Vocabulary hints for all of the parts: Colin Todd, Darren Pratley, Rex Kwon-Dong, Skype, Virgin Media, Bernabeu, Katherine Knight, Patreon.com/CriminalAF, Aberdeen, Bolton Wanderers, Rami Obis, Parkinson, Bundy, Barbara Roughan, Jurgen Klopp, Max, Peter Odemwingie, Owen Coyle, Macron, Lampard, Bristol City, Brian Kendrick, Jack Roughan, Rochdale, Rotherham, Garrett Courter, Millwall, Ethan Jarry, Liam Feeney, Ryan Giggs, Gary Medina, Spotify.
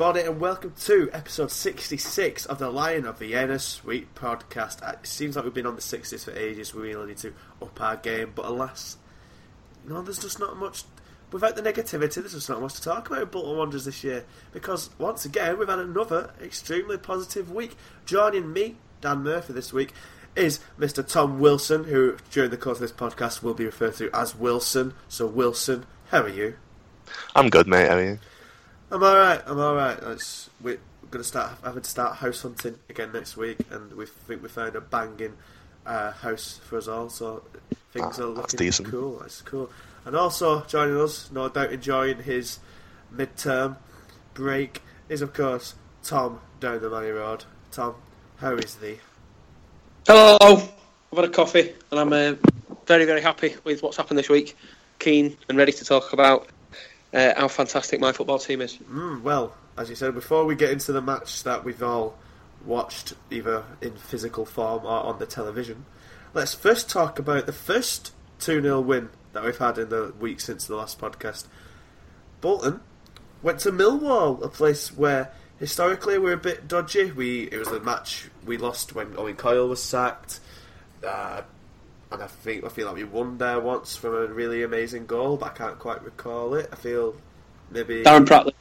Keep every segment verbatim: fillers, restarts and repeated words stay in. Body, and welcome to episode sixty-six of the Lion of Vienna Sweet Podcast. It seems like we've been on the sixties for ages. We really need to up our game, but alas, no, there's just not much. Without the negativity, there's just not much to talk about with Bolton Wanderers this year, because once again we've had another extremely positive week. Joining me, Dan Murphy, this week is Mister Tom Wilson, who during the course of this podcast will be referred to as Wilson. So Wilson, how are you? I'm good, mate. How are you? I'm alright, I'm alright. We're going to start having to start house hunting again next week, and we think we found a banging uh, house for us all, so things ah, are looking decent. Cool. That's cool. And also joining us, no doubt enjoying his mid-term break, is of course Tom down the Manny Road. Tom, how is thee? Hello! I've had a coffee, and I'm uh, very, very happy with what's happened this week. Keen and ready to talk about Uh, how fantastic my football team is. Mm, well, as you said, before we get into the match that we've all watched, either in physical form or on the television, let's first talk about the first two nil win that we've had in the week since the last podcast. Bolton went to Millwall, a place where historically we're a bit dodgy. We It was the match we lost when Owen Coyle was sacked, uh, And I think I feel like we won there once from a really amazing goal, but I can't quite recall it. I feel maybe Darren Pratley.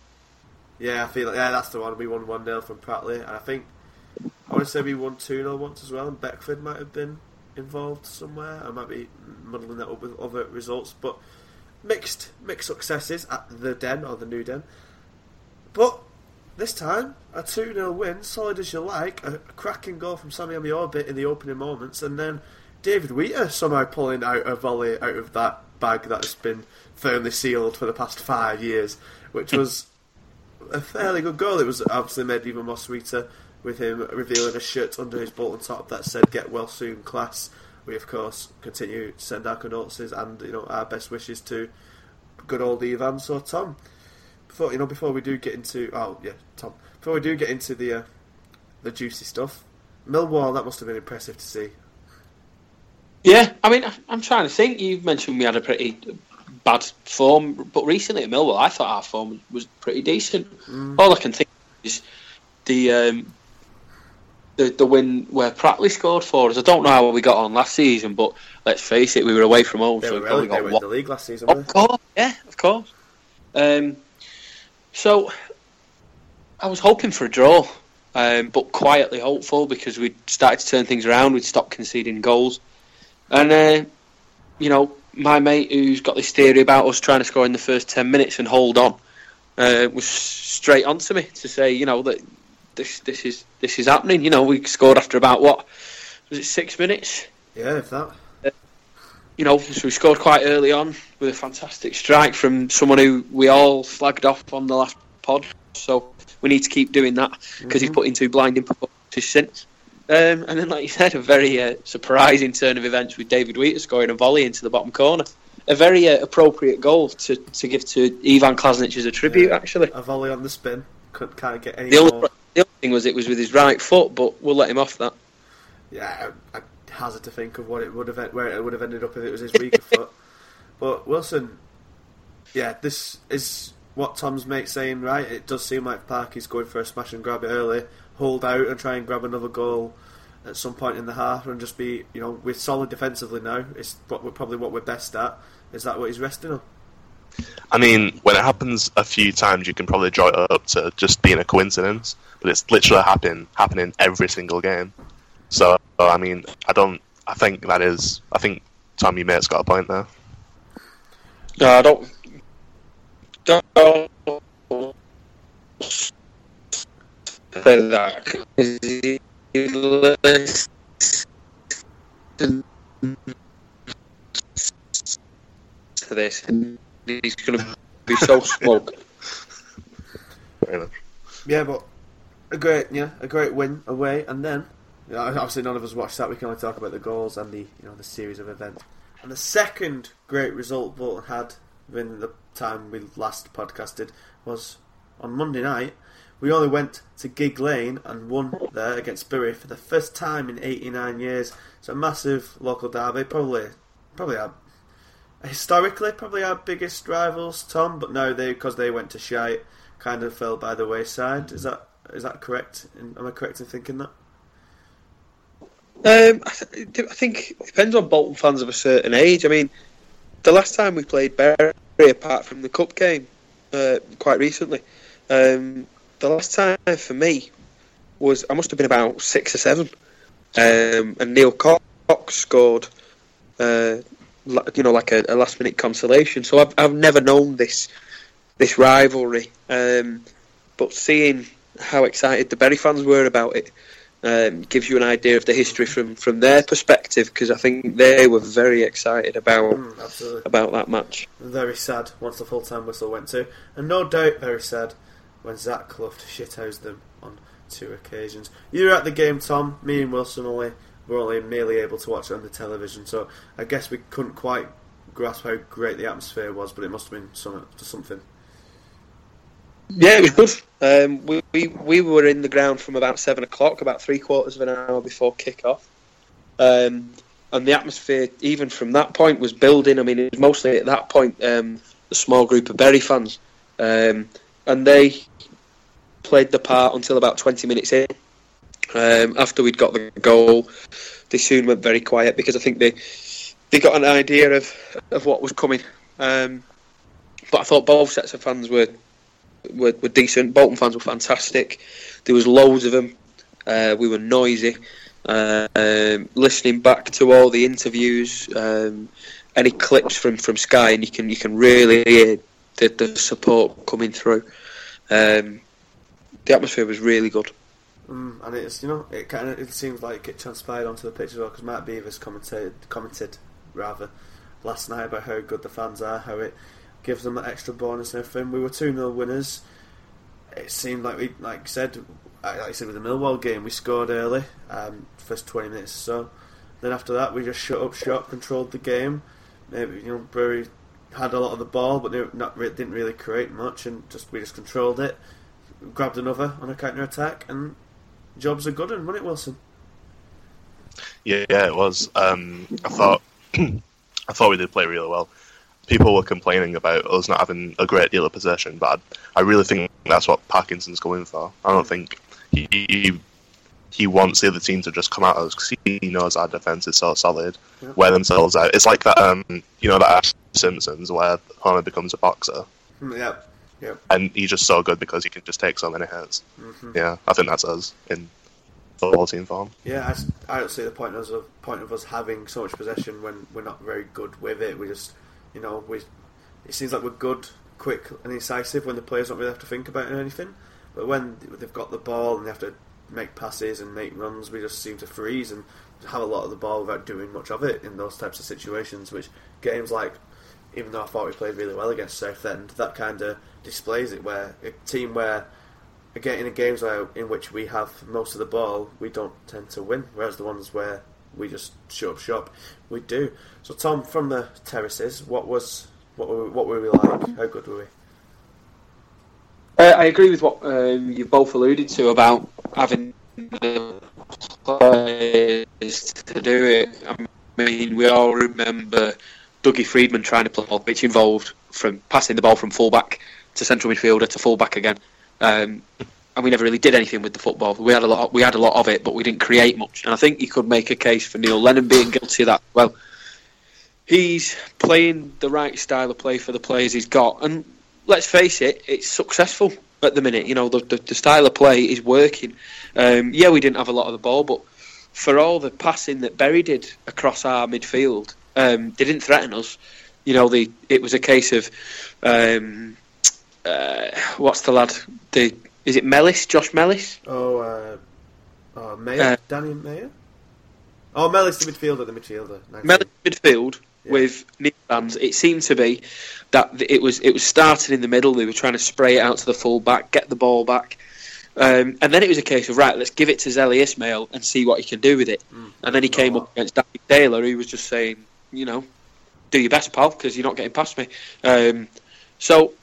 Yeah, I feel like, yeah, that's the one. We won one nil from Pratley, and I think I want to say we won two nil once as well. And Beckford might have been involved somewhere. I might be muddling that up with other results, but mixed mixed successes at the Den or the New Den. But this time, a two nil win, solid as you like. A cracking goal from Sammy on the orbit in the opening moments, and then David Weir somehow pulling out a volley out of that bag that's been firmly sealed for the past five years, which was a fairly good goal. It was obviously made even more sweeter with him revealing a shirt under his Bolton top that said "Get well soon, class." We of course continue to send our condolences and, you know, our best wishes to good old Ivan. So Tom, before you know, before we do get into oh yeah, Tom, before we do get into the uh, the juicy stuff, Millwall, that must have been impressive to see. Yeah, I mean, I'm trying to think. You mentioned we had a pretty bad form, but recently at Millwall, I thought our form was pretty decent. Mm. All I can think of is the, um, the the win where Pratley scored for us. I don't know how we got on last season, but let's face it, we were away from home. They so were, we really, got they were in the league last season. Of course, yeah, of course. Um, so, I was hoping for a draw, um, but quietly hopeful because we'd started to turn things around. We'd stopped conceding goals. And, uh, you know, my mate who's got this theory about us trying to score in the first ten minutes and hold on uh, was straight on to me to say, you know, that this this is this is happening. You know, we scored after about, what, was it six minutes? Yeah, if that. Uh, you know, so we scored quite early on with a fantastic strike from someone who we all slagged off on the last pod. So we need to keep doing that because mm-hmm. he's put in two blinding performances since. Um, and then, like you said, a very uh, surprising turn of events with David Weir scoring a volley into the bottom corner. A very uh, appropriate goal to, to give to Ivan Klasnich as a tribute, yeah, actually. A volley on the spin. Couldn't can't get any the more. Only, the only thing was it was with his right foot, but we'll let him off that. Yeah, I, I hazard to think of what it would have where it would have ended up if it was his weaker foot. But Wilson, yeah, this is what Tom's mate's saying, right? It does seem like Parky's going for a smash and grab it early, hold out and try and grab another goal at some point in the half and just be, you know, we're solid defensively now. It's what we're, probably what we're best at. Is that what he's resting on? I mean, when it happens a few times, you can probably draw it up to just being a coincidence, but it's literally happen, happening every single game. So, I mean, I don't... I think that is... I think Tom, your mate's got a point there. No, I don't... don't... that is to this, and he's going to be so smug. Yeah, but a great, yeah, a great win away, and then you know, obviously none of us watched that. We can only talk about the goals and the, you know, the series of events. And the second great result Bolton had when the time we last podcasted was on Monday night. We only went to Gigg Lane and won there against Bury for the first time in eighty-nine years. It's a massive local derby, probably, probably our, historically, probably our biggest rivals, Tom. But no, they because they went to shite. kind of fell by the wayside. Is that is that correct? Am I correct in thinking that? Um, I, th- I think it depends on Bolton fans of a certain age. I mean, the last time we played Bury, apart from the cup game, uh, quite recently, um, the last time for me was I must have been about six or seven, um, and Neil Cox scored, uh, you know, like a, a last-minute consolation. So I've I've never known this this rivalry, um, but seeing how excited the Bury fans were about it. Um, gives you an idea of the history from, from their perspective, because I think they were very excited about mm, about that match. Very sad once the full-time whistle went to, and no doubt very sad when Zach Clough shithoused them on two occasions. You were at the game, Tom. Me and Wilson only were only merely able to watch it on the television, so I guess we couldn't quite grasp how great the atmosphere was, but it must have been some, something. Yeah, it was good. Um, we, we we were in the ground from about seven o'clock, about three quarters of an hour before kick-off. Um, and the atmosphere, even from that point, was building. I mean, it was mostly at that point um, a small group of Bury fans. Um, and they played the part until about twenty minutes in. Um, after we'd got the goal, they soon went very quiet because I think they they got an idea of, of what was coming. Um, but I thought both sets of fans were... Were, were decent. Bolton fans were fantastic. There was loads of them. Uh, we were noisy. Uh, um, listening back to all the interviews, um, any clips from, from Sky, and you can you can really hear the, the support coming through. Um, the atmosphere was really good. Mm, and it's you know it kind of it seems like it transpired onto the pitch as well, because Matt Beavers commented commented rather last night about how good the fans are, how it gives them that extra bonus and everything. We were two nil winners. It seemed like we, like I said, like I said with the Millwall game, we scored early, um, first twenty minutes or so. Then after that, we just shut up shop, controlled the game. Maybe you know Bury had a lot of the ball, but not didn't really create much, and just we just controlled it, grabbed another on a counter attack, and jobs are good, and wasn't it, Wilson? Yeah, yeah, it was. Um, I thought, I thought we did play really well. People were complaining about us not having a great deal of possession, but I really think that's what Parkinson's going for. I don't think he he, he wants the other team to just come at us, because he knows our defence is so solid, yeah. Wear themselves out. It's like that, um, you know, that Simpsons where Homer becomes a boxer. Yeah, yeah. And he's just so good because he can just take so many hits. Mm-hmm. Yeah, I think that's us in football team form. Yeah, I, I don't see the point of, us, point of us having so much possession when we're not very good with it. We just... You know, we, it seems like we're good, quick and incisive when the players don't really have to think about anything. But when they've got the ball and they have to make passes and make runs, we just seem to freeze and have a lot of the ball without doing much of it in those types of situations, which games like, even though I thought we played really well against Southend, that kind of displays it, where a team where, again, in the games where, in which we have most of the ball, we don't tend to win, whereas the ones where... we just shut up shop. We do. So, Tom, from the terraces, what was what were we, what were we like? How good were we? Uh, I agree with what um, you both alluded to about having the players to do it. I mean, we all remember Dougie Freedman trying to play ball, which involved from passing the ball from full-back to central midfielder to full-back again. Um And we never really did anything with the football. We had a lot. We had a lot of it, but we didn't create much. And I think you could make a case for Neil Lennon being guilty of that. Well, he's playing the right style of play for the players he's got, and let's face it, it's successful at the minute. You know, the the, the style of play is working. Um, yeah, we didn't have a lot of the ball, but for all the passing that Bury did across our midfield, um, they didn't threaten us. You know, the it was a case of um, uh, what's the lad the. Is it Mellis? Josh Mellis? Oh, uh, oh Mayer? Uh, Danny Maher? Oh, Mellis the midfielder, the midfielder. nineteen Mellis midfield, yeah. With Neil Lambs. It seemed to be that it was it was started in the middle. They were trying to spray it out to the full back, get the ball back, um, and then it was a case of right, let's give it to Zeli Ismail and see what he can do with it. Mm, and then he came up against Danny Taylor, who was just saying, you know, do your best, pal, because you're not getting past me. Um, so.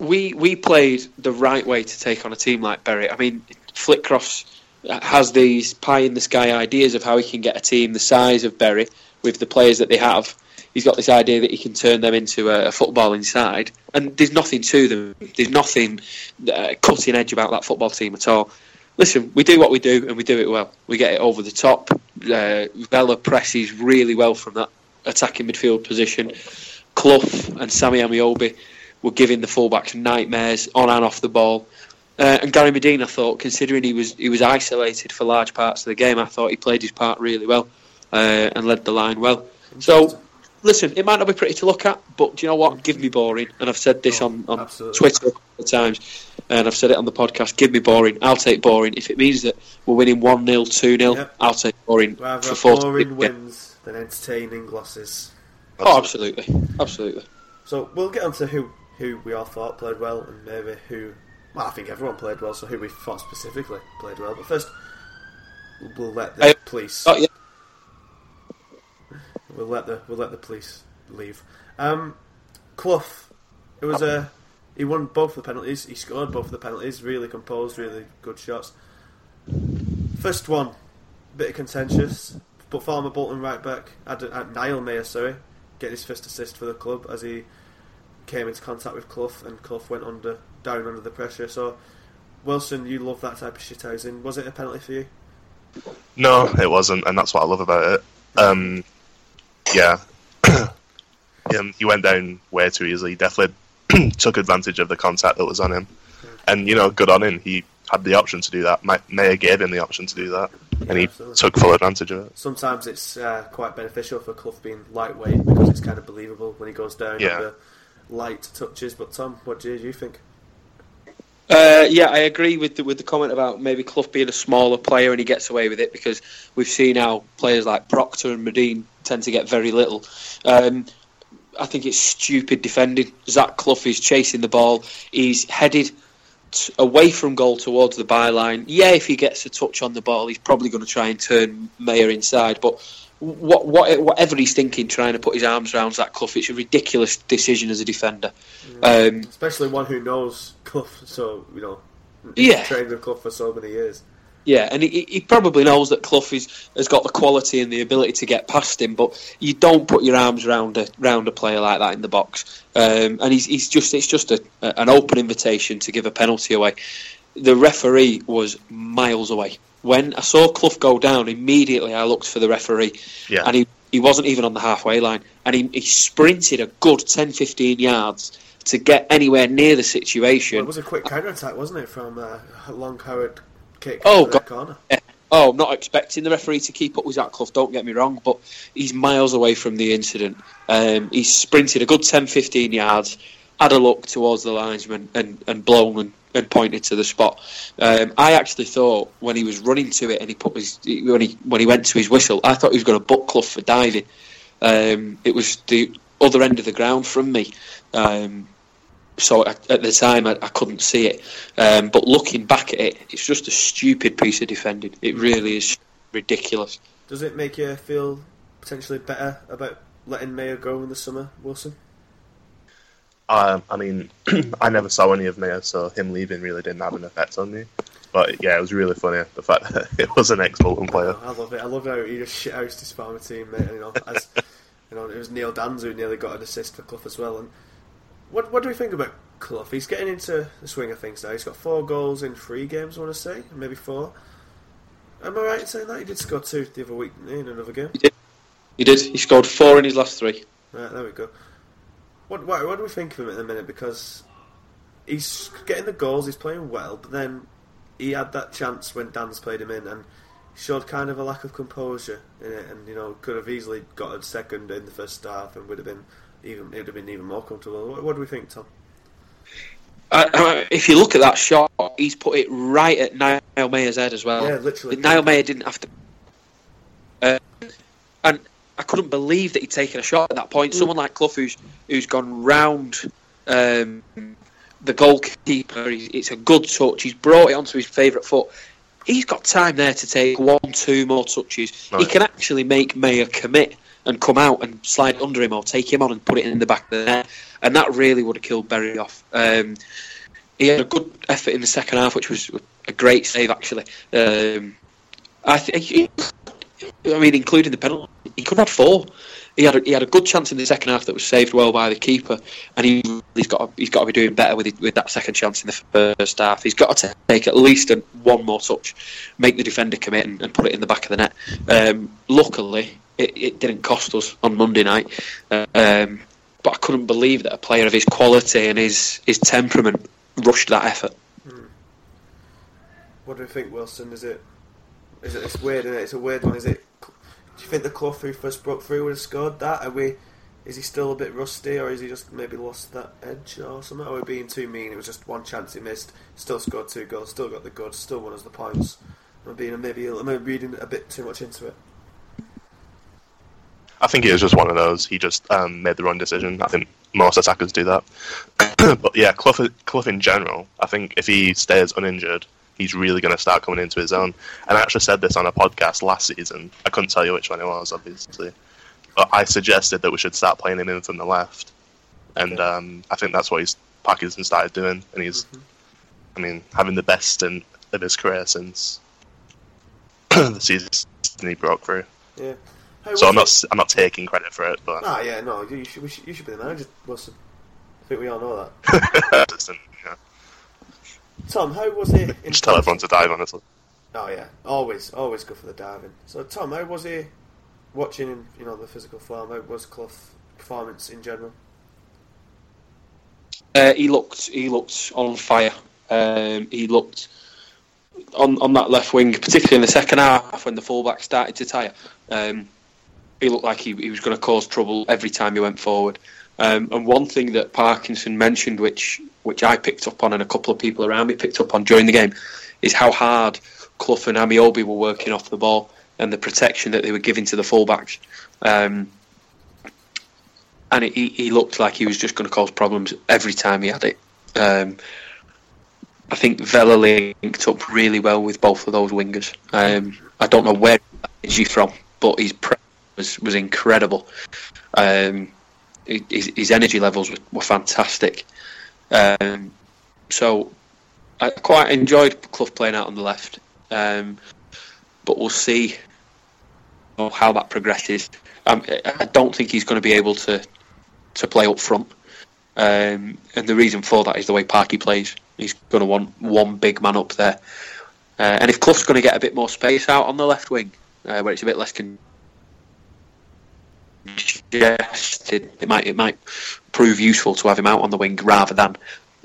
We we played the right way to take on a team like Bury. I mean, Flitcroft has these pie-in-the-sky ideas of how he can get a team the size of Bury with the players that they have he's got this idea that he can turn them into a, a footballing side, and there's nothing to them. There's nothing uh, cutting edge about that football team at all. Listen, we do what we do, and we do it well. We get it over the top. Uh, Vela presses really well from that attacking midfield position. Clough and Sammy Amiobi were giving the fullbacks nightmares on and off the ball. Uh, and Gary Medina, I thought, considering he was he was isolated for large parts of the game, I thought he played his part really well uh, and led the line well. So, listen, it might not be pretty to look at, but do you know what? Give me boring. And I've said this oh, on, on Twitter a couple of times, and I've said it on the podcast. Give me boring. I'll take boring. If it means that we're winning one nil, two nil, yep. I'll take boring. Rather for forty boring wins than entertaining losses. Oh, absolutely. Absolutely. So, we'll get on to who, who we all thought played well and maybe who... Well, I think everyone played well, so who we thought specifically played well. But first, we'll let the police. Oh, yeah. We'll let the we'll let the police leave. Um, Clough, it was a he won both the penalties. He scored both the penalties. Really composed, really good shots. First one, bit of contentious, but former Bolton right back Niall Maher, sorry, get his first assist for the club as he came into contact with Clough, and Clough went under. Down under the pressure. So, Wilson, you love that type of shithousing. Was it a penalty for you? No, it wasn't, and that's what I love about it. Um, yeah, um, he went down way too easily. He definitely took advantage of the contact that was on him, okay. And you know, good on him. He had the option to do that. Mayer gave him the option to do that, yeah, and he absolutely. took full advantage of it. Sometimes it's uh, quite beneficial for Clough being lightweight because it's kind of believable when he goes down yeah. under light touches. But Tom, what do you think? Uh, yeah, I agree with the, with the comment about maybe Clough being a smaller player and he gets away with it because we've seen how players like Proctor and Medine tend to get very little. Um, I think it's stupid defending. Zach Clough is chasing the ball. He's headed t- away from goal towards the byline. Yeah, if he gets a touch on the ball, he's probably going to try and turn Maher inside, but... What, what, whatever he's thinking, trying to put his arms around Zach Clough, it's a ridiculous decision as a defender. Yeah. Um, Especially one who knows Clough, so you know, he's yeah. trained with Clough for so many years. Yeah, and he, he probably knows that Clough is, has got the quality and the ability to get past him, but you don't put your arms around a round a player like that in the box. Um, and he's, he's just it's just a, an open invitation to give a penalty away. The referee was miles away. When I saw Clough go down, immediately I looked for the referee, yeah. and he, he wasn't even on the halfway line, and he, he sprinted a good ten to fifteen yards to get anywhere near the situation. Well, it was a quick counter-attack, wasn't it, from a long-howard kick oh, to the corner? Yeah. Oh, I'm not expecting the referee to keep up with Zach Clough, don't get me wrong, but he's miles away from the incident. Um, he sprinted a good ten to fifteen yards, had a look towards the linesman, and, and blown and and pointed to the spot. Um, I actually thought when he was running to it and he put his when he when he went to his whistle, I thought he was going to butt Clough for diving. Um, it was the other end of the ground from me, um, so I, at the time I, I couldn't see it. Um, but looking back at it, it's just a stupid piece of defending. It really is ridiculous. Does it make you feel potentially better about letting Maher go in the summer, Wilson? Uh, I mean, I never saw any of Maher, so him leaving really didn't have an effect on me. But yeah, it was really funny, the fact that it was an ex-Bolton player. Oh, I love it. I love how he just shithoused his former teammate. You know, as, you know, it was Neil Dans who nearly got an assist for Clough as well. And what what do we think about Clough? He's getting into the swing of things now. He's got four goals in three games, I want to say, maybe four. Am I right in saying that? He did score two the other week in another game. He did. He did. He scored four in his last three. Right, there we go. What, what what do we think of him at the minute? Because he's getting the goals, he's playing well, but then he had that chance when Dan's played him in and showed kind of a lack of composure in it, and you know could have easily got a second in the first half and would have been even it would have been even more comfortable. What, what do we think, Tom? Uh, if you look at that shot, he's put it right at Niall Maher's head as well. Yeah, literally. Niall Maher didn't have to, uh, and. I couldn't believe that he'd taken a shot at that point. Someone like Clough, who's who's gone round um, the goalkeeper, it's a good touch. He's brought it onto his favourite foot. He's got time there to take one, two more touches. Nice. He can actually make Maher commit and come out and slide under him or take him on and put it in the back of the net. And that really would have killed Bury off. Um, he had a good effort in the second half, which was a great save actually. Um, I think. I mean, including the penalty, he could have had four. he had a, he had a good chance in the second half that was saved well by the keeper, and he, he's got to, he's got to be doing better with with that second chance in the first half. He's got to take at least a, one more touch, make the defender commit and, and put it in the back of the net. Um, luckily, it, it didn't cost us on Monday night. Um, but I couldn't believe that a player of his quality and his, his temperament rushed that effort. Hmm. What do you think, Wilson? Is it? Is it? It's weird, isn't it? It's a weird one. Is it? Do you think the Clough who first broke through would have scored that? Are we? Is he still a bit rusty, or is he just maybe lost that edge or something? Are we being too mean? It was just one chance he missed. Still scored two goals. Still got the goods. Still won us the points. I'm being maybe I'm reading a bit too much into it. I think it was just one of those. He just um, made the wrong decision. I think most attackers do that. But yeah, Clough, Clough in general, I think if he stays uninjured, he's really going to start coming into his own. And I actually said this on a podcast last season. I couldn't tell you which one it was, obviously. But I suggested that we should start playing him in from the left. And um, I think that's what he's, Parkinson started doing. And he's, mm-hmm. I mean, having the best stint of his career since the season he broke through. Yeah. Hey, so I'm not, I'm not taking credit for it, but... Ah, yeah, no, you should, we should, you should be the manager, Wilson. I think we all know that. Listen, yeah. Tom, how was it... In Just tell everyone to dive, honestly. Oh, yeah, always, always go for the diving. So, Tom, how was he watching, you know, the physical form? How was Clough's performance in general? Uh, he looked, he looked on fire. Um, he looked... On, on that left wing, particularly in the second half when the full-back started to tire... Um, He looked like he, he was going to cause trouble every time he went forward. Um, and one thing that Parkinson mentioned, which which I picked up on and a couple of people around me picked up on during the game, is how hard Clough and Rami Obis were working off the ball and the protection that they were giving to the fullbacks. Um, and it, he, he looked like he was just going to cause problems every time he had it. Um, I think Vela linked up really well with both of those wingers. Um, I don't know where he's from, but he's... Pre- Was, was incredible. Um, his, his energy levels were, were fantastic. Um, so I quite enjoyed Clough playing out on the left. Um, but we'll see how that progresses. Um, I don't think he's going to be able to to play up front. Um, and the reason for that is the way Parky plays. He's going to want one big man up there. Uh, and if Clough's going to get a bit more space out on the left wing, uh, where it's a bit less con- congested, it might it might prove useful to have him out on the wing rather than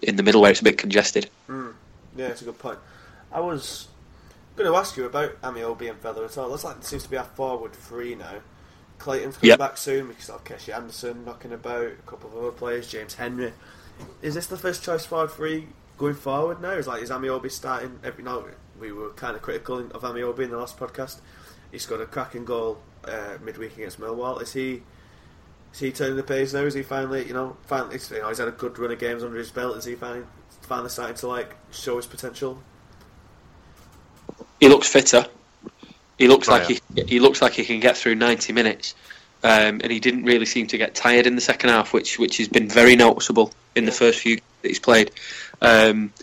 in the middle where it's a bit congested. Mm. Yeah, that's a good point. I was going to ask you about Rami Obis and Vela at all. That's like it seems to be our forward three now. Clayton's coming yep. back soon because of Keshi Anderson knocking about, a couple of other players, James Henry. Is this the first choice forward three going forward now? Is like is Rami Obis starting every now? We were kind of critical of Rami Obis in the last podcast. He scored a cracking goal uh, midweek against Millwall. Is he is he turning the page now? Is he finally, you know, finally you know, he's had a good run of games under his belt. Is he finally, finally starting to like show his potential? He looks fitter. He looks oh, like yeah. he he looks like he can get through ninety minutes, um, and he didn't really seem to get tired in the second half, which which has been very noticeable in yeah. the first few that he's played. Um,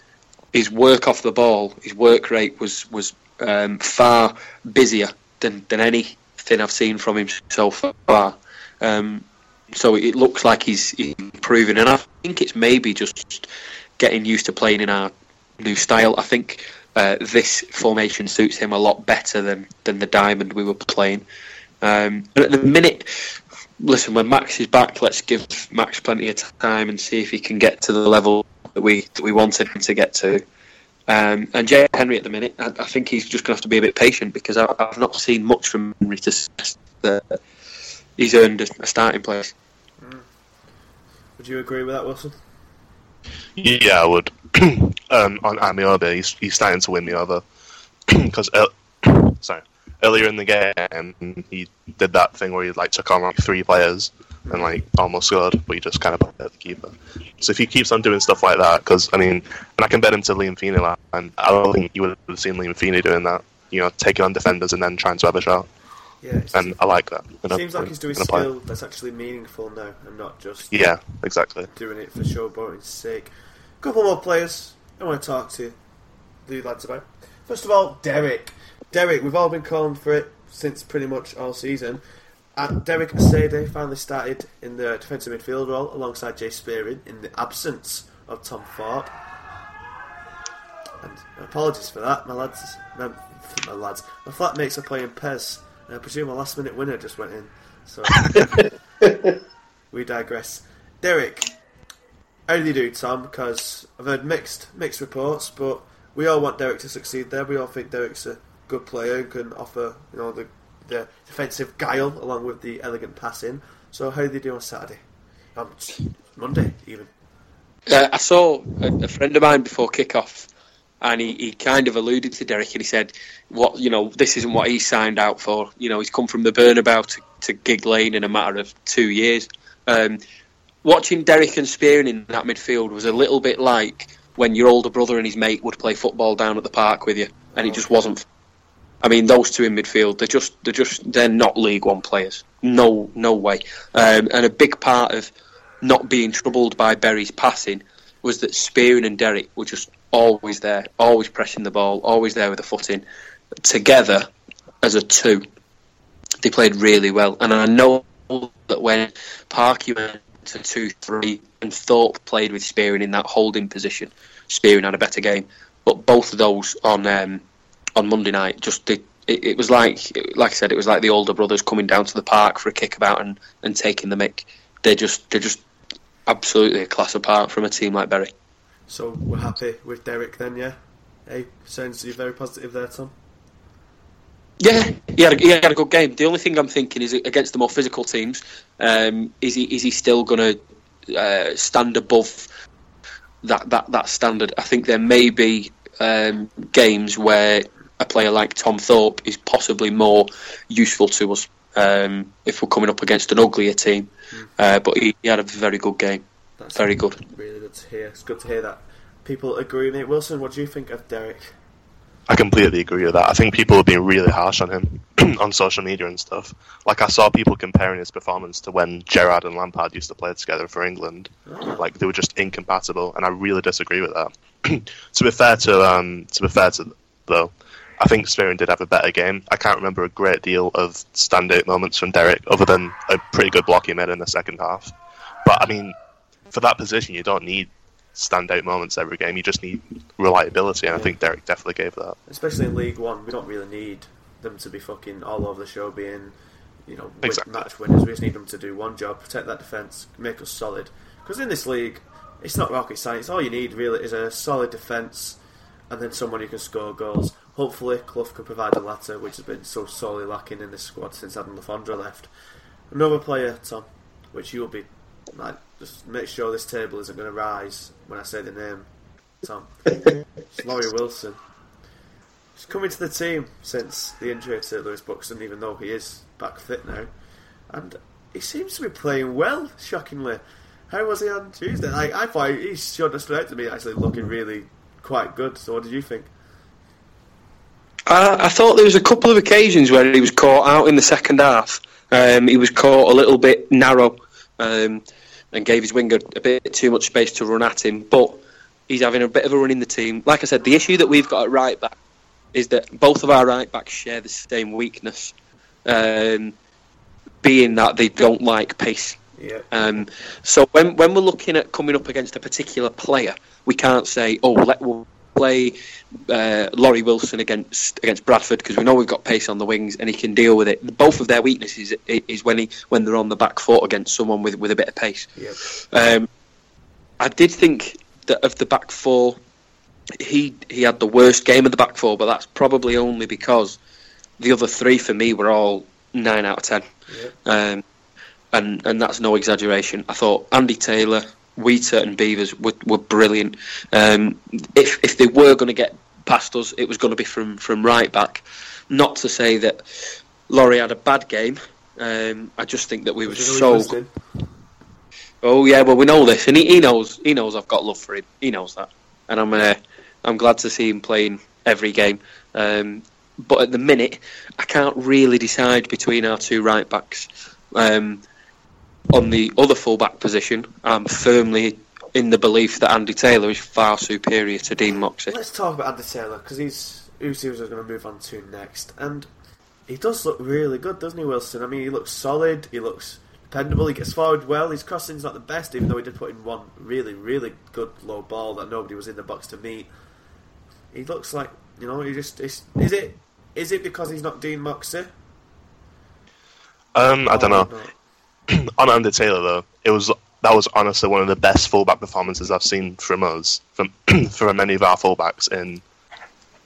his work off the ball, his work rate was was um, far busier Than, than anything I've seen from him so far. Um, so it looks like he's improving, and I think it's maybe just getting used to playing in our new style. I think uh, this formation suits him a lot better than, than the diamond we were playing. Um, but at the minute, listen, when Max is back, let's give Max plenty of time and see if he can get to the level that we that we wanted him to get to. Um, and Jay Henry at the minute, I, I think he's just going to have to be a bit patient because I, I've not seen much from Henry to suggest that he's earned a, a starting place. Mm. Would you agree with that, Wilson? Yeah, I would. um, on Rami Obis, he's, he's starting to win me over because er- sorry, earlier in the game he did that thing where he like took on like three players and like almost scored, but he just kind of put out the keeper. So if he keeps on doing stuff like that, because I mean, and I compare him to Liam Feeney, and I don't think you would have seen Liam Feeney doing that. You know, taking on defenders and then trying to have a shot. Yeah, and seems, I like that. It seems a, like he's doing skill that's actually meaningful now, and not just yeah, exactly doing it for showboating's sake. A couple more players I want to talk to the lads about. First of all, Derik. Derik, we've all been calling for it since pretty much all season. And Derik Osede finally started in the defensive midfield role alongside Jay Spearing in the absence of Tom Thorpe. And apologies for that, my lads. My, my lads. My flatmates are playing P E S, and I presume a last-minute winner just went in. So we digress. Derik, how do you do, Tom? Because I've heard mixed mixed reports, but we all want Derik to succeed there. We all think Derik's a good player who can offer, you know, the the defensive guile along with the elegant passing. So how did they do on Saturday? On Monday, even. Uh, I saw a, a friend of mine before kick-off, and he, he kind of alluded to Derik, and he said, "What you know, this isn't what he signed out for. You know, he's come from the Bernabeu to, to Gigg Lane in a matter of two years." Um, watching Derik and Spearing in that midfield was a little bit like when your older brother and his mate would play football down at the park with you, and oh, it just wasn't. I mean, those two in midfield, they're just they're just they're not League One players. No, no way. Um, and a big part of not being troubled by Bury's passing was that Spearing and Derik were just always there, always pressing the ball, always there with a foot in. Together, as a two, they played really well. And I know that when Parky went to two three and Thorpe played with Spearing in that holding position, Spearing had a better game. But both of those on um, on Monday night, just did, it, it was like, like I said, it was like the older brothers coming down to the park for a kickabout and, and taking the mick. They're just, they're just absolutely a class apart from a team like Bury. So we're happy with Derik then, yeah? Hey, sounds you're very positive there, Tom. Yeah, he had, a, he had a good game. The only thing I'm thinking is against the more physical teams, um, is he is he still going to uh, stand above that, that, that standard? I think there may be um, games where a player like Tom Thorpe is possibly more useful to us um, if we're coming up against an uglier team. Mm. Uh, but he, he had a very good game. That's very good. Really good to hear. It's good to hear that people agree with me. Wilson, what do you think of Derik? I completely agree with that. I think people have been really harsh on him on social media and stuff. Like, I saw people comparing his performance to when Gerrard and Lampard used to play together for England. Oh. Like, they were just incompatible, and I really disagree with that. To be fair to um, to be fair to though, I think Spearing did have a better game. I can't remember a great deal of standout moments from Derik other than a pretty good block he made in the second half. But I mean, for that position, you don't need standout moments every game. You just need reliability, and yeah. I think Derik definitely gave that. Especially in League One, we don't really need them to be fucking all over the show, being, you know, exactly. Match winners. We just need them to do one job: protect that defence, make us solid. Because in this league, it's not rocket science. All you need really is a solid defence, and then someone who can score goals. Hopefully, Clough can provide the latter, which has been so sorely lacking in this squad since Adam Lafondra left. Another player, Tom, which you will be. Like, just make sure this table isn't going to rise when I say the name, Tom. It's Laurie Wilson. He's come into the team since the injury to Lewis Buxton, even though he is back fit now. And he seems to be playing well, shockingly. How was he on Tuesday? Like, I thought he showed us straight to me, actually looking really quite good. So what did you think? Uh, I thought there was a couple of occasions where he was caught out in the second half. Um, he was caught a little bit narrow. Um, and gave his winger a bit too much space to run at him, but he's having a bit of a run in the team. Like I said, the issue that we've got at right back is that both of our right backs share the same weakness, um, being that they don't like pace. Yeah. Um, so when when we're looking at coming up against a particular player, we can't say, "Oh, let we'll play uh, Laurie Wilson against against Bradford because we know we've got pace on the wings and he can deal with it." Both of their weaknesses is, is when he when they're on the back foot against someone with, with a bit of pace. Yep. Um, I did think that of the back four, he he had the worst game of the back four, but that's probably only because the other three for me were all nine out of ten, yep. um, and and that's no exaggeration. I thought Andy Taylor, Wheater and Beavers were, were brilliant. Um, if if they were going to get past us, it was going to be from, from right back. Not to say that Laurie had a bad game. Um, I just think that we were so. Oh yeah, well we know this, and he, he knows. He knows I've got love for him. He knows that, and I'm uh, I'm glad to see him playing every game. Um, but at the minute, I can't really decide between our two right backs. Um, On the other full-back position, I'm firmly in the belief that Andy Taylor is far superior to Dean Moxie. Let's talk about Andy Taylor, because he's who's he was going to move on to next. And he does look really good, doesn't he, Wilson? I mean, he looks solid, he looks dependable, he gets forward well, his crossing's not the best, even though he did put in one really, really good low ball that nobody was in the box to meet. He looks like, you know, he just... Is it is it because he's not Dean Moxie? Um, I don't know. On Andy Taylor, though, it was that was honestly one of the best fullback performances I've seen from us, from from any of our fullbacks in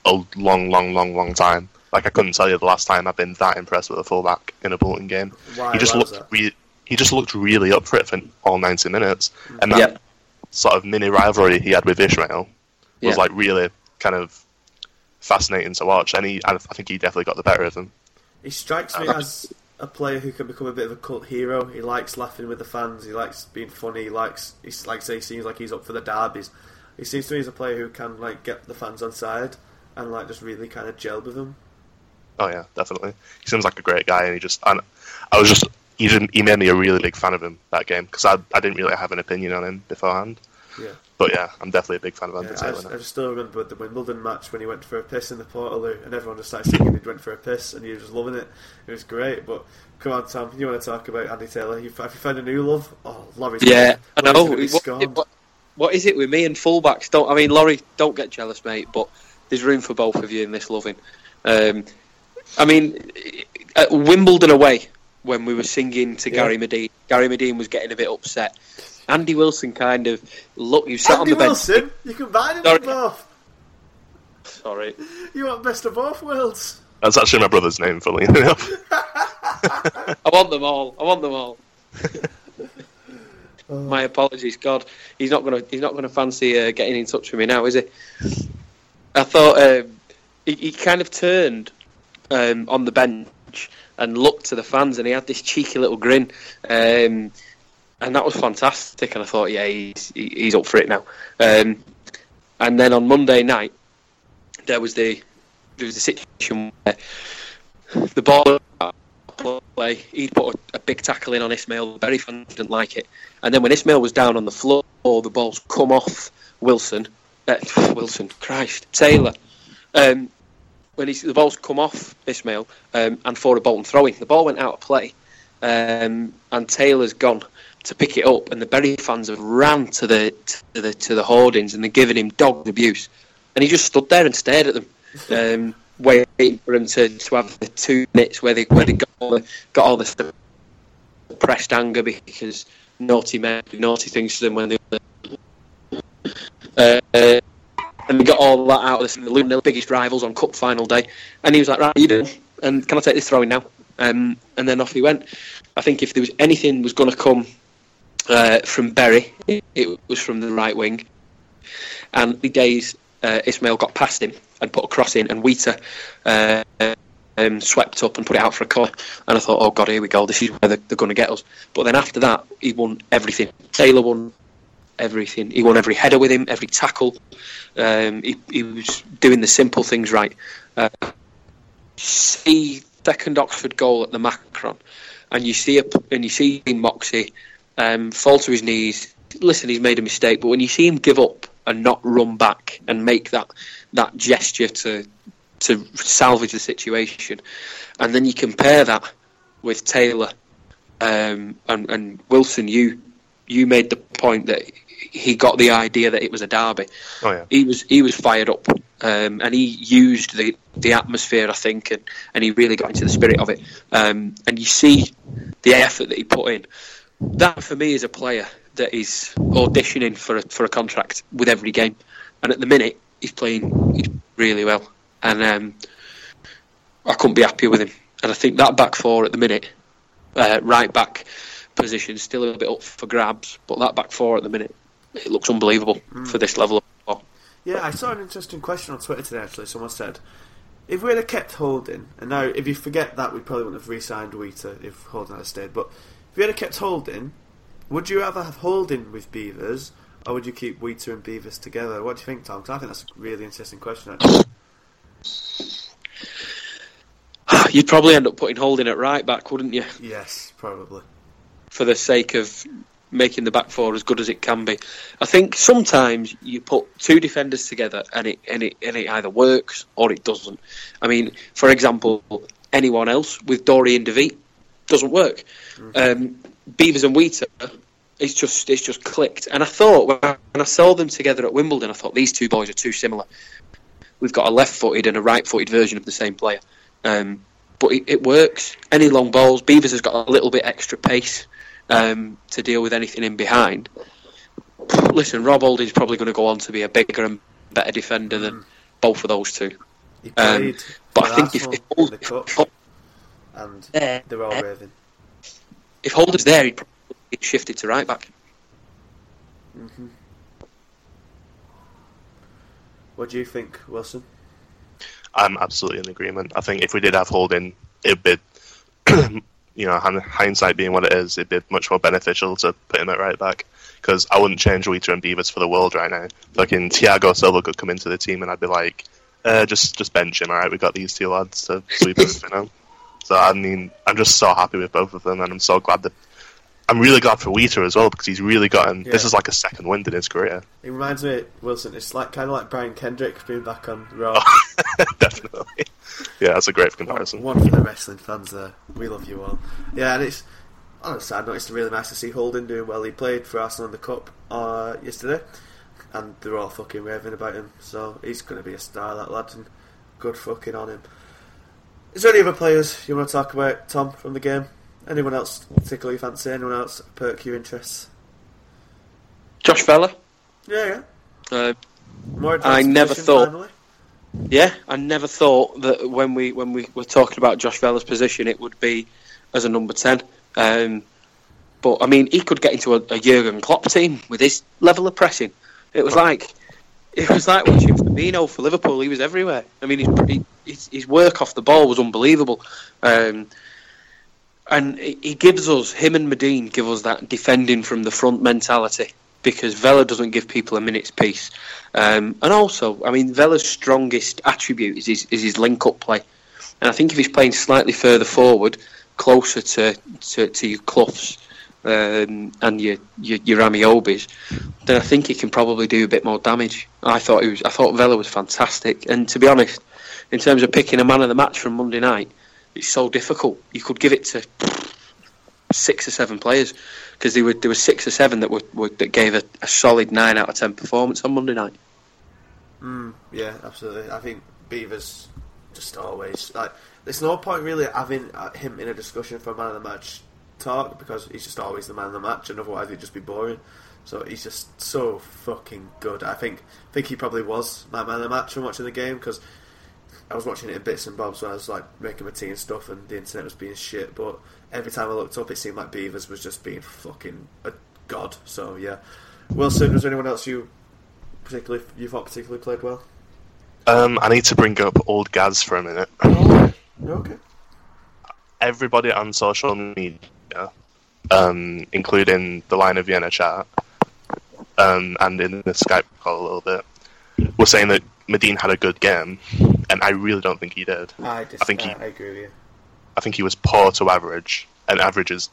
a long, long, long, long time. Like, I couldn't tell you the last time I've been that impressed with a fullback in a Bolton game. Why, he just looked re- he just looked really up for it for all ninety minutes, and that yep. sort of mini rivalry he had with Ismail was yep. like really kind of fascinating to watch. And he, I think he definitely got the better of him. He strikes me um, as a player who can become a bit of a cult hero. He likes laughing with the fans. He likes being funny. He likes, he's, like I say, he seems like he's up for the derbies. He seems to me as a player who can like get the fans on side and like just really kind of gel with them. Oh yeah, definitely. He seems like a great guy, and he just, and I was just, he didn't, he made me a really big fan of him that game because I, I didn't really have an opinion on him beforehand. Yeah. But yeah, I'm definitely a big fan of Andy yeah, Taylor. I just, I just still remember the Wimbledon match when he went for a piss in the Portaloo and everyone just started singing he went for a piss and he was just loving it. It was great, but come on, Tom, you want to talk about Andy Taylor? Have you found a new love? Oh, Laurie's yeah, gone. I know. What, what, what is it with me and fullbacks? Don't I mean, Laurie, don't get jealous, mate, but there's room for both of you in this loving. Um, I mean, at Wimbledon away, when we were singing to yeah. Gary Medina, Gary Medina was getting a bit upset. Andy Wilson kind of look. You sat Andy on the Wilson? Bench. Andy Wilson, you combined them both. Sorry, you want best of both worlds. That's actually my brother's name, funnily enough. I want them all. I want them all. Oh. My apologies, God. He's not gonna. He's not gonna fancy uh, getting in touch with me now, is he? I thought uh, he, he kind of turned um, on the bench and looked to the fans, and he had this cheeky little grin. Um, And that was fantastic, and I thought, yeah, he's he's up for it now. Um, and then on Monday night, there was the there was the situation where the ball play, he put a, a big tackle in on Ismail. Very fan didn't like it, and then when Ismail was down on the floor, the ball's come off Wilson. Uh, Wilson, Christ, Taylor. Um, when he, the ball's come off Ismail, um, and for a Bolton throw-in, the ball went out of play, um, and Taylor's gone to pick it up, and the Bury fans have ran to the to the to the hoardings, and they're giving him dog abuse, and he just stood there and stared at them, um, waiting for him to, to have the two minutes where they where they got all the, got all the suppressed anger because naughty men do naughty things to them when they uh, and we got all that out of the their biggest rivals on cup final day, and he was like, right, you do, and can I take this throwing now? Um, and then off he went. I think if there was anything was going to come. Uh, from Bury, it, it was from the right wing, and the days uh, Ismail got past him and put a cross in, and Wheater uh, um, swept up and put it out for a corner. And I thought, oh God, here we go, this is where they're, they're going to get us. But then after that, he won everything. Taylor won everything. He won every header with him, every tackle. Um, he, he was doing the simple things right. Uh, see second Oxford goal at the Macron, and you see a, and you see Moxie. Um, fall to his knees. Listen, he's made a mistake, but when you see him give up and not run back and make that that gesture to to salvage the situation, and then you compare that with Taylor um, and, and Wilson, you you made the point that he got the idea that it was a derby. Oh, yeah. He was he was fired up, um, and he used the the atmosphere, I think, and, and he really got into the spirit of it. Um, and you see the effort that he put in. That, for me, is a player that is auditioning for a, for a contract with every game. And at the minute, he's playing really well. And um, I couldn't be happier with him. And I think that back four at the minute, uh, right-back position, is still a bit up for grabs. But that back four at the minute, it looks unbelievable mm. for this level of football. Yeah, I saw an interesting question on Twitter today, actually. Someone said, if we'd have kept Holding, and now if you forget that, we probably wouldn't have re-signed Wheater if Holding had stayed, but if you had kept Holding, would you rather have Holding with Beavers, or would you keep Wheater and Beavers together? What do you think, Tom? Because I think that's a really interesting question, actually. You'd probably end up putting Holding at right back, wouldn't you? Yes, probably. For the sake of making the back four as good as it can be. I think sometimes you put two defenders together and it and it, and it either works or it doesn't. I mean, for example, anyone else with Dory and DeVete. Doesn't work. Mm-hmm. Um, Beavers and Wheater, it's just it's just clicked. And I thought, when I saw them together at Wimbledon, I thought, these two boys are too similar. We've got a left-footed and a right-footed version of the same player. Um, but it, it works. Any long balls, Beavers has got a little bit extra pace um, to deal with anything in behind. Listen, Rob Holding's probably going to go on to be a bigger and better defender than mm. both of those two. He played um, but I think if, if the cup if, and uh, they're all raving. If Holder's there, he'd probably be shifted to right back. Mm-hmm. What do you think, Wilson? I'm absolutely in agreement. I think if we did have Holding, it'd be, you know, hindsight being what it is, it'd be much more beneficial to put him at right back. Because I wouldn't change Wheater and Beavers for the world right now. Fucking Thiago Silva could come into the team, and I'd be like, uh, just just bench him. All right, we got these two lads to sweep everything out. So I mean, I'm just so happy with both of them, and I'm so glad that. I'm really glad for Wheater as well, because he's really gotten... Yeah. This is like a second wind in his career. It reminds me, Wilson, it's like kind of like Brian Kendrick being back on Raw. Oh, definitely. Yeah, that's a great comparison. One, one for the wrestling fans there. We love you all. Yeah, and it's... On a side note, it's really nice to see Holding doing well. He played for Arsenal in the Cup uh, yesterday, and they're all fucking raving about him, so he's going to be a star, that lad, and good fucking on him. Is there any other players you want to talk about, Tom, from the game? Anyone else particularly fancy? Anyone else perk your interests? Josh Vela. Yeah, yeah. Uh, More I never thought. Finally. Yeah, I never thought that when we when we were talking about Josh Vela's position, it would be as a number ten. Um, but I mean, he could get into a, a Jurgen Klopp team with his level of pressing. It was like it was like watching Firmino for Liverpool. He was everywhere. I mean, his he, his, his work off the ball was unbelievable. Um, And he gives us, him and Medine give us that defending from the front mentality, because Vela doesn't give people a minute's peace. Um, and also, I mean, Vela's strongest attribute is his, is his link-up play. And I think if he's playing slightly further forward, closer to, to, to your Cloughs um, and your, your, your Rami Obis, then I think he can probably do a bit more damage. I thought he was, I thought Vela was fantastic. And to be honest, in terms of picking a man of the match from Monday night, it's so difficult. You could give it to six or seven players, because there were there were six or seven that were, were that gave a, a solid nine out of ten performance on Monday night. Mm, yeah, absolutely. I think Beavers just always like. There's no point really having him in a discussion for man of the match talk, because he's just always the man of the match, and otherwise it'd just be boring. So he's just so fucking good. I think I think he probably was my man of the match from watching the game, because I was watching it in bits and bobs when I was like making my tea and stuff, and the internet was being shit, but every time I looked up it seemed like Beavers was just being fucking a god. So yeah, Wilson, was there anyone else you particularly you thought particularly played well? Um, I need to bring up old Gaz for a minute. Oh, okay. Everybody on social media, um, including the Line of Vienna chat, um, and in the Skype call a little bit, were saying that Medine had a good game, and I really don't think he did. I, just, I think uh, he, I agree with you. I think he was poor to average, and average is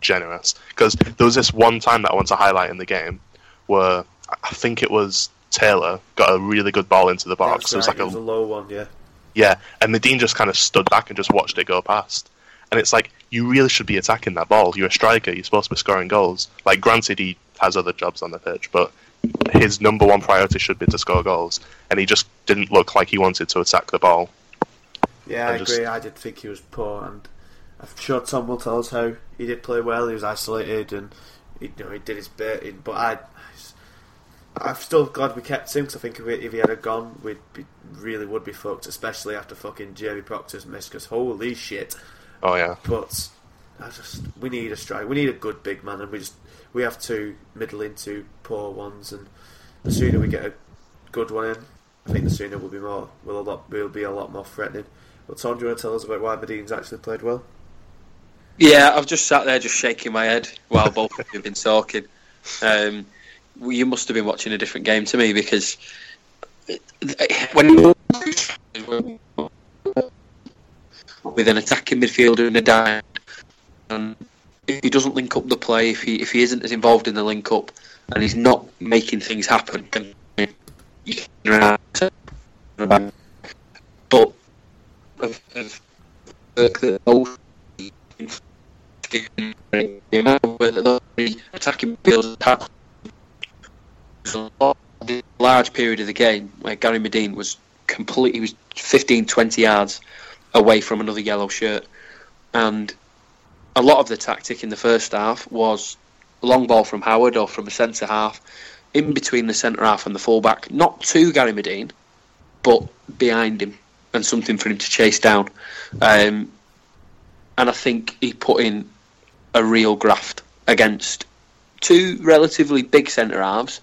generous. Because there was this one time that I want to highlight in the game where I think it was Taylor got a really good ball into the box. That's so it was right. like it was a, a low one, yeah. Yeah, and Medine just kind of stood back and just watched it go past. And it's like, you really should be attacking that ball. You're a striker. You're supposed to be scoring goals. Like, granted, he has other jobs on the pitch, but his number one priority should be to score goals, and he just didn't look like he wanted to attack the ball. Yeah, I agree. Just... I did think he was poor, and I'm sure Tom will tell us how he did play well. He was isolated, and he, you know, he did his bit. In, but I, I'm still glad we kept him, because I think if, we, if he had a gone, we'd be, really would be fucked, especially after fucking Jeremy Proctor's miss. Because holy shit! Oh yeah. But I just we need a strike. We need a good big man, and we just. We have two middling, two poor ones, and the sooner we get a good one in, I think the sooner we'll be more, we'll a lot, we'll be a lot more threatening. But Tom, do you want to tell us about why Medine's actually played well? Yeah, I've just sat there just shaking my head while both of you have been talking. Um, you must have been watching a different game to me, because when with an attacking midfielder and a dime. Um, If he doesn't link up the play, if he if he isn't as involved in the link up, and he's not making things happen, but of, of work that the amount of work that the attacking midfielders had was a lot. The large period of the game where Gary Medina was completely, he was fifteen, twenty yards away from another yellow shirt, and a lot of the tactic in the first half was long ball from Howard or from a centre half in between the centre half and the fullback, not to Gary Medina, but behind him and something for him to chase down. Um, and I think he put in a real graft against two relatively big centre halves,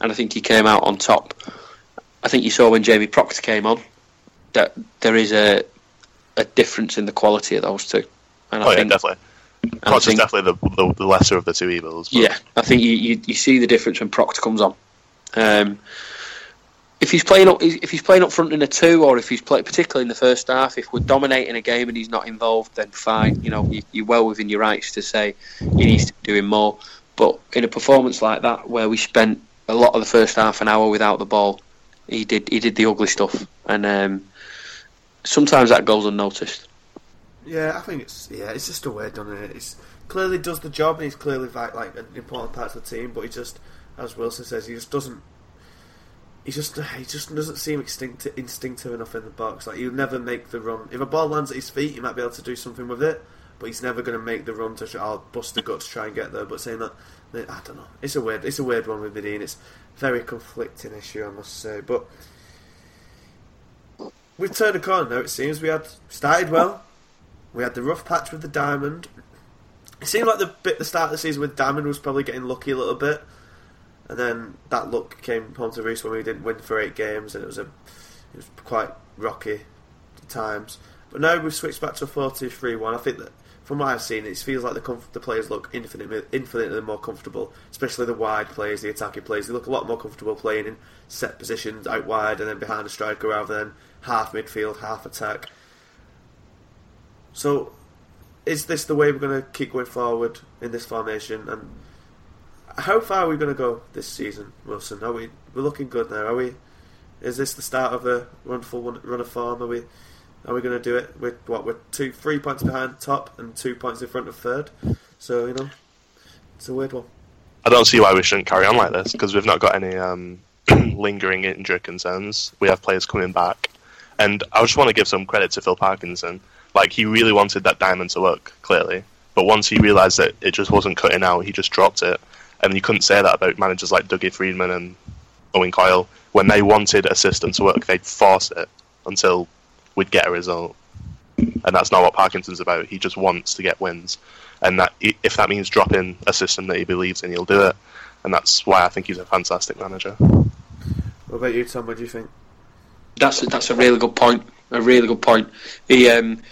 and I think he came out on top. I think you saw when Jeremy Proctor came on that there is a a difference in the quality of those two. And oh I yeah, think, definitely. Proctor's think, definitely the, the the lesser of the two evils. But. Yeah, I think you, you, you see the difference when Proctor comes on. Um, if he's playing up, if he's playing up front in a two, or if he's playing particularly in the first half, if we're dominating a game and he's not involved, then fine. You know, you, you're well within your rights to say he needs to be doing more. But in a performance like that, where we spent a lot of the first half an hour without the ball, he did he did the ugly stuff, and um, sometimes that goes unnoticed. Yeah, I think it's yeah, it's just a way done, isn't it? It's clearly does the job, and he's clearly like an important part of the team. But he just, as Wilson says, he just doesn't. He just he just doesn't seem instinctive, instinctive enough in the box. Like, he'll never make the run. If a ball lands at his feet, he might be able to do something with it, but he's never going to make the run to try, I'll bust the gut to try and get there. But saying that, I don't know. It's a weird, it's a weird one with Medina. It's a very conflicting issue, I must say, but. We've turned a corner now, it seems. We had started well. We had the rough patch with the Diamond. It seemed like the bit the start of the season with Diamond was probably getting lucky a little bit, and then that luck came home to roost when we didn't win for eight games, and it was a it was quite rocky at times. But now we've switched back to a four two three one. I think that from what I've seen, it feels like the comf- the players look infinitely, infinitely more comfortable, especially the wide players, the attacking players. They look a lot more comfortable playing in set positions out wide and then behind a striker rather than half midfield, half attack. So, is this the way we're going to keep going forward in this formation? And how far are we going to go this season, Wilson? Are we we're looking good now? Are we? Is this the start of a wonderful run of form? Are we? Are we going to do it? We're what? We're two, three points behind top and two points in front of third. So, you know, it's a weird one. I don't see why we shouldn't carry on like this, because we've not got any um, lingering injury concerns. We have players coming back, and I just want to give some credit to Phil Parkinson. Like, he really wanted that Diamond to work, clearly. But once he realised that it just wasn't cutting out, he just dropped it. And you couldn't say that about managers like Dougie Freedman and Owen Coyle. When they wanted a system to work, they'd force it until we'd get a result. And that's not what Parkinson's about. He just wants to get wins. And that if that means dropping a system that he believes in, he'll do it. And that's why I think he's a fantastic manager. What about you, Tom? What do you think? That's a, that's a really good point. A really good point. The um,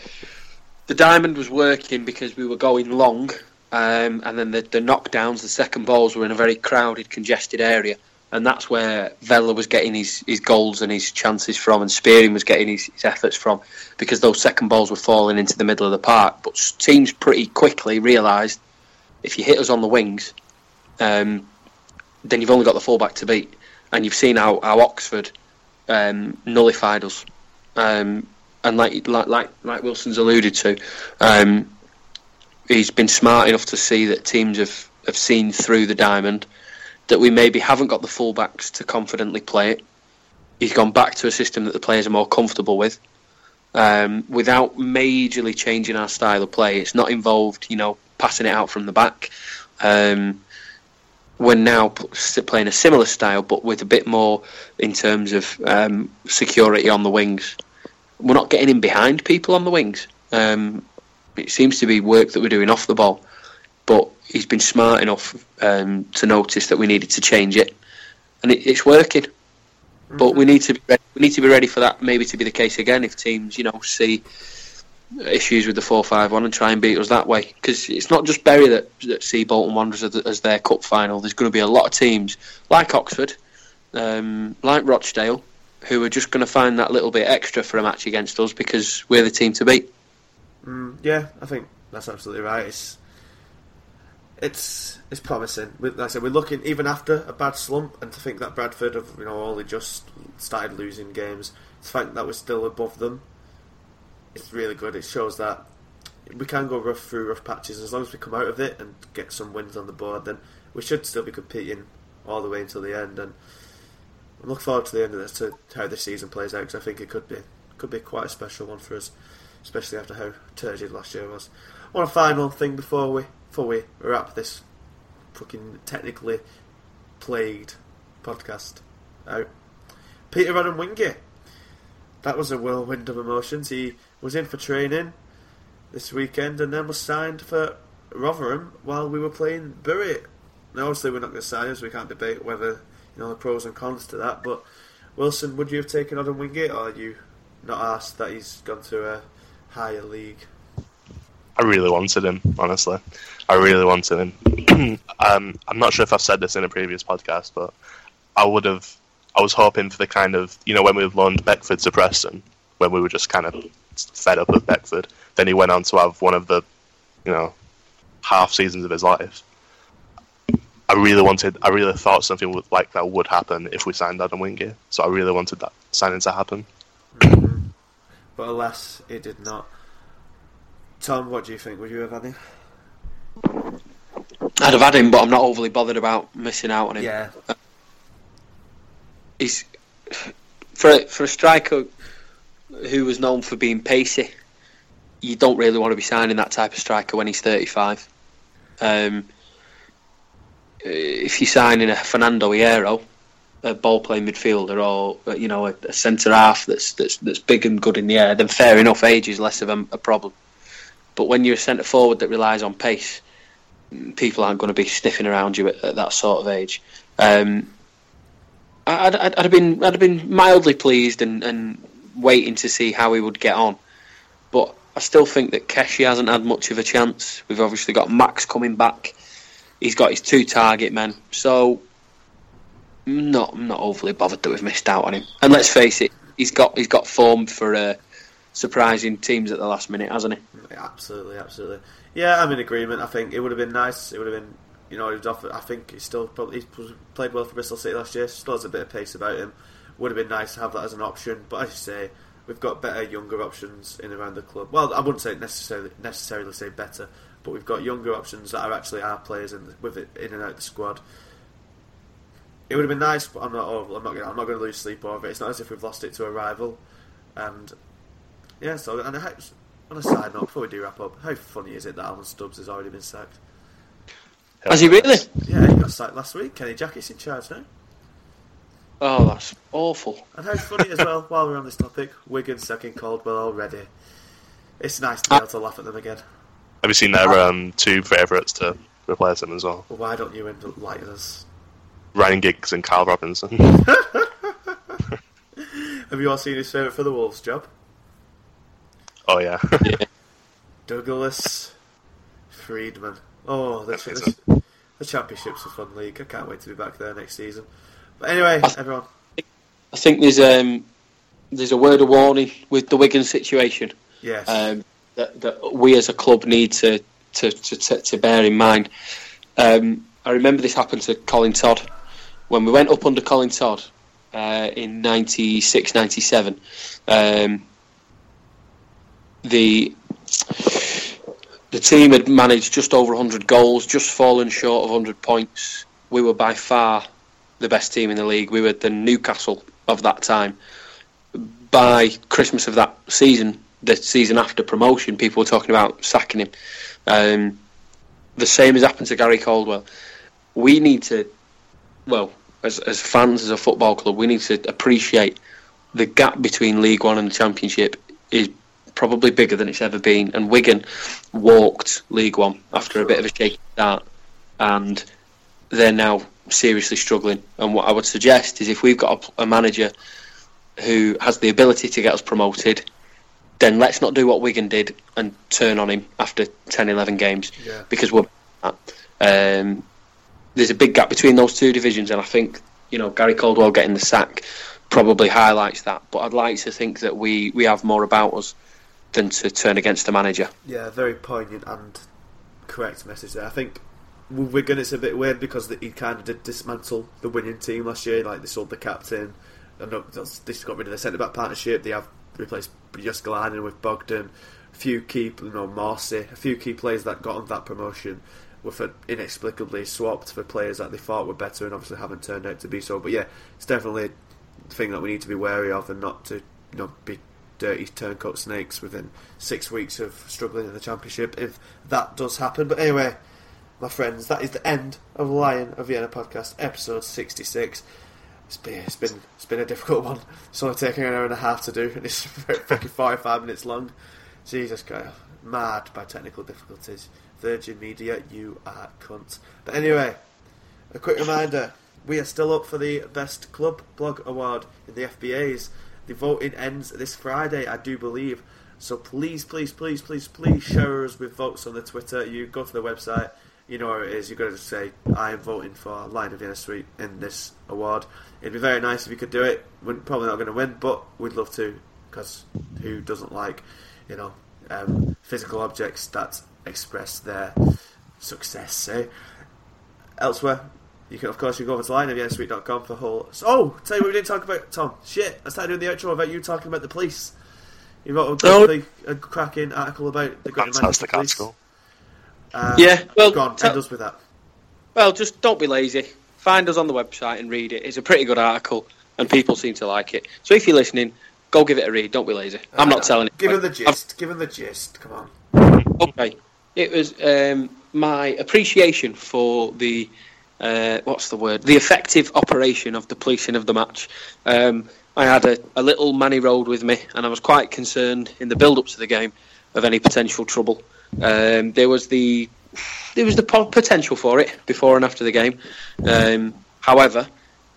the Diamond was working because we were going long, um, and then the, the knockdowns, the second balls, were in a very crowded, congested area, and that's where Vela was getting his, his goals and his chances from, and Spearing was getting his, his efforts from, because those second balls were falling into the middle of the park. But teams pretty quickly realised, if you hit us on the wings, um, then you've only got the fullback to beat, and you've seen how, how Oxford um, nullified us. Um, and like, like like like Wilson's alluded to, um, he's been smart enough to see that teams have, have seen through the Diamond, that we maybe haven't got the fullbacks to confidently play it. He's gone back to a system that the players are more comfortable with, um, without majorly changing our style of play. It's not involved, you know, passing it out from the back. Um, we're now playing a similar style, but with a bit more in terms of um, security on the wings. We're not getting in behind people on the wings. Um, it seems to be work that we're doing off the ball, but he's been smart enough um, to notice that we needed to change it, and it, it's working. Mm-hmm. But we need to be ready, we need to be ready for that maybe to be the case again if teams, you know, see issues with the four five one and try and beat us that way, because it's not just Bury that, that see Bolton Wanderers as, as their cup final. There's going to be a lot of teams like Oxford, um, like Rochdale, who are just going to find that little bit extra for a match against us because we're the team to beat. Mm, yeah, I think that's absolutely right. It's it's, it's promising. Like I said, we're looking even after a bad slump, and to think that Bradford have, you know, only just started losing games, to think that we're still above them. it's really good. It shows that we can go rough through rough patches. As long as we come out of it and get some wins on the board, then we should still be competing all the way until the end. And I'm looking forward to the end of this, to how this season plays out, because I think it could be could be quite a special one for us, especially after how turgid last year was. One final thing before we before we wrap this fucking technically plagued podcast out. Peter Odemwingie. That was a whirlwind of emotions. He was in for training this weekend and then was signed for Rotherham while we were playing Bury. Now, obviously, we're not going to sign him, so we can't debate whether, you know, the pros and cons to that. But, Wilson, would you have taken Odemwingie, or are you not asked that he's gone to a higher league? I really wanted him, honestly. I really wanted him. um, I'm not sure if I've said this in a previous podcast, but I would have... I was hoping for the kind of, you know, when we loaned Beckford to Preston, when we were just kind of fed up of Beckford, then he went on to have one of the, you know, half seasons of his life. I really wanted, I really thought something like that would happen if we signed Odemwingie, so I really wanted that signing to happen. Mm-hmm. But alas, it did not. Tom, what do you think? Would you have had him? I'd have had him, but I'm not overly bothered about missing out on him. Yeah. He's, for a, for a striker who was known for being pacey, you don't really want to be signing that type of striker when he's thirty-five. Um, if you're signing a Fernando Hierro, a ball-playing midfielder, or you know a, a centre half that's that's that's big and good in the air, then fair enough, age is less of a, a problem. But when you're a centre forward that relies on pace, people aren't going to be sniffing around you at, at that sort of age. Um, I'd, I'd, I'd have been, I'd have been mildly pleased and, and waiting to see how he would get on, but I still think that Keshi hasn't had much of a chance. We've obviously got Max coming back. He's got his two target men, so I'm not, I'm not overly bothered that we've missed out on him. And let's face it, he's got, he's got form for uh, surprising teams at the last minute, hasn't he? Absolutely, absolutely. Yeah, I'm in agreement. I think it would have been nice. It would have been. You know, he was off, I think he still probably he's played well for Bristol City last year. Still has a bit of pace about him. Would have been nice to have that as an option, but as you say, we've got better, younger options in around the club. Well, I wouldn't say necessarily necessarily say better, but we've got younger options that are actually our players in the, with it in and out the squad. It would have been nice, but I'm not. Over, I'm not. Gonna, I'm not going to lose sleep over it. It's not as if we've lost it to a rival, and yeah. So, and on a side note, before we do wrap up, how funny is it that Alan Stubbs has already been sacked? Has he really? Yeah, he got sacked last week. Kenny Jackett's in charge now. Oh, that's awful. And how funny as well, while we're on this topic, Wigan sacking Caldwell already. It's nice to be able to laugh at them again. Have you seen their um, two favourites to replace them as well? Well, why don't you end up like us? Ryan Giggs and Carl Robinson. Have you all seen his favourite for the Wolves job? Oh, yeah. yeah. Douglas Freedman. Oh, the, the, the Championship's a fun league. I can't wait to be back there next season. But anyway, I th- everyone. I think there's um, there's a word of warning with the Wigan situation. Yes. Um, that, that we as a club need to to, to, to, to bear in mind. Um, I remember this happened to Colin Todd. When we went up under Colin Todd uh, in ninety-six ninety-seven, um, the... The team had managed just over one hundred goals, just fallen short of one hundred points. We were by far the best team in the league. We were the Newcastle of that time. By Christmas of that season, the season after promotion, people were talking about sacking him. Um, the same has happened to Gary Caldwell. We need to, well, as, as fans, as a football club, we need to appreciate the gap between League One and the Championship is probably bigger than it's ever been, and Wigan walked League One after a bit of a shaky start, and they're now seriously struggling. And what I would suggest is, if we've got a, a manager who has the ability to get us promoted, then let's not do what Wigan did and turn on him after ten eleven games, yeah. because we're um, there's a big gap between those two divisions, and I think, you know, Gary Caldwell getting the sack probably highlights that, but I'd like to think that we, we have more about us than to turn against the manager. Yeah, very poignant and correct message there. I think with Wigan it's a bit weird because he kind of did dismantle the winning team last year. Like, they sold the captain, and they got rid of the centre back partnership. They have replaced Jaskalainen with Bogdan. A few key, you know, Marcy, a few key players that got on that promotion were for inexplicably swapped for players that they thought were better and obviously haven't turned out to be so. But yeah, it's definitely a thing that we need to be wary of and not to, you know, be dirty turncoat snakes within six weeks of struggling in the Championship if that does happen. But anyway, my friends, that is the end of Lion of Vienna podcast, episode sixty-six. It's been, it's been, it's been a difficult one. It's only taken an hour and a half to do, and it's fucking forty-five minutes long. Jesus Christ. Mad by technical difficulties. Virgin Media, you are cunt. But anyway, a quick reminder, we are still up for the Best Club Blog Award in the F B As. The voting ends this Friday, I do believe. So please, please, please, please, please share us with votes on the Twitter. You go to the website, you know where it is. You've got to say, I am voting for Lion of Vienna Suite in this award. It'd be very nice if you could do it. We're probably not going to win, but we'd love to, because who doesn't like, you know, um, physical objects that express their success, eh? Elsewhere, you can, of course, you can go over to lion of vienna suite dot com for whole... Oh, tell you what we didn't talk about, Tom. Shit, I started doing the outro about you talking about the police. You wrote a, oh. big, a cracking article about the Great Manchester Police. Um, yeah, well, go on, end us with that. Well, just don't be lazy. Find us on the website and read it. It's a pretty good article, and people seem to like it. So if you're listening, go give it a read. Don't be lazy. I'm not telling it. Give him the gist. Give him the gist. Come on. Okay. It was um, my appreciation for the uh, what's the word? The effective operation of the policing of the match. Um, I had a, a little Manny Road with me, and I was quite concerned in the build-up to the game of any potential trouble. Um, there was the there was the potential for it before and after the game. Um, however,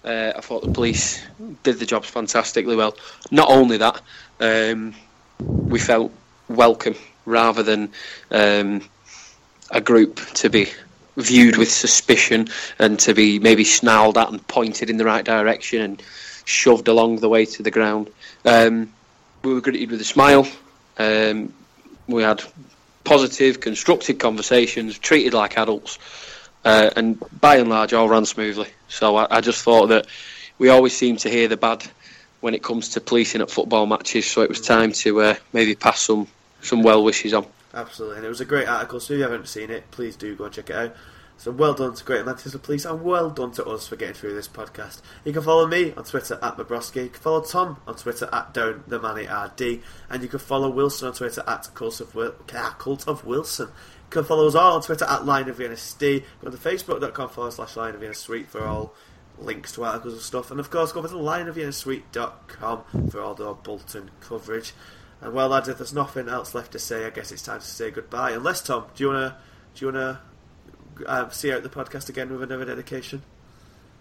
uh, I thought the police did the jobs fantastically well. Not only that, um, we felt welcome rather than um, a group to be viewed with suspicion and to be maybe snarled at and pointed in the right direction and shoved along the way to the ground. Um, we were greeted with a smile. Um, we had positive, constructive conversations, treated like adults, uh, and by and large all ran smoothly. So I, I just thought that we always seem to hear the bad when it comes to policing at football matches, so it was time to uh, maybe pass some, some well wishes on. Absolutely, and it was a great article, so if you haven't seen it, please do go and check it out. So well done to Great Manchester Police, and well done to us for getting through this podcast. You can follow me on Twitter at Mabroski, you can follow Tom on Twitter at DownTheMannyRD, and you can follow Wilson on Twitter at Cult of, Wil- Cult of Wilson. You can follow us all on Twitter at LionofViennasD, go to facebook.com forward slash LionofViennasSuite for all links to articles and stuff, and of course go over to lion of vienna suite dot com for all the Bolton coverage. And well lads, if there's nothing else left to say, I guess it's time to say goodbye. Unless Tom, do you want to... Do you want to... Um, see out the podcast again with another dedication?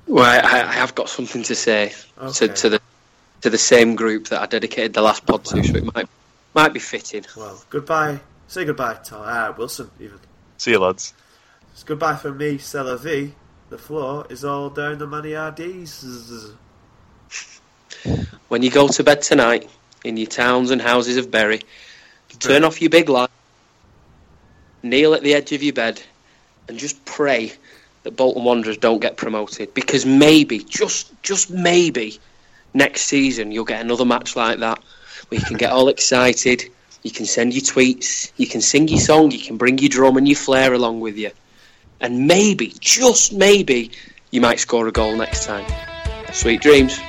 Well, I, I have got something to say okay. to, to the to the same group that I dedicated the last pod oh, wow. to, so it might might be fitting. Well, goodbye. Say goodbye to uh, Wilson, even. See you, lads. It's goodbye from me, Sella V. The floor is all down the Manny R Ds. When you go to bed tonight, in your towns and houses of Bury, turn off your big light, kneel at the edge of your bed, and just pray that Bolton Wanderers don't get promoted, because maybe, just just maybe, next season you'll get another match like that where you can get all excited, you can send your tweets, you can sing your song, you can bring your drum and your flare along with you. And maybe, just maybe, you might score a goal next time. Sweet dreams.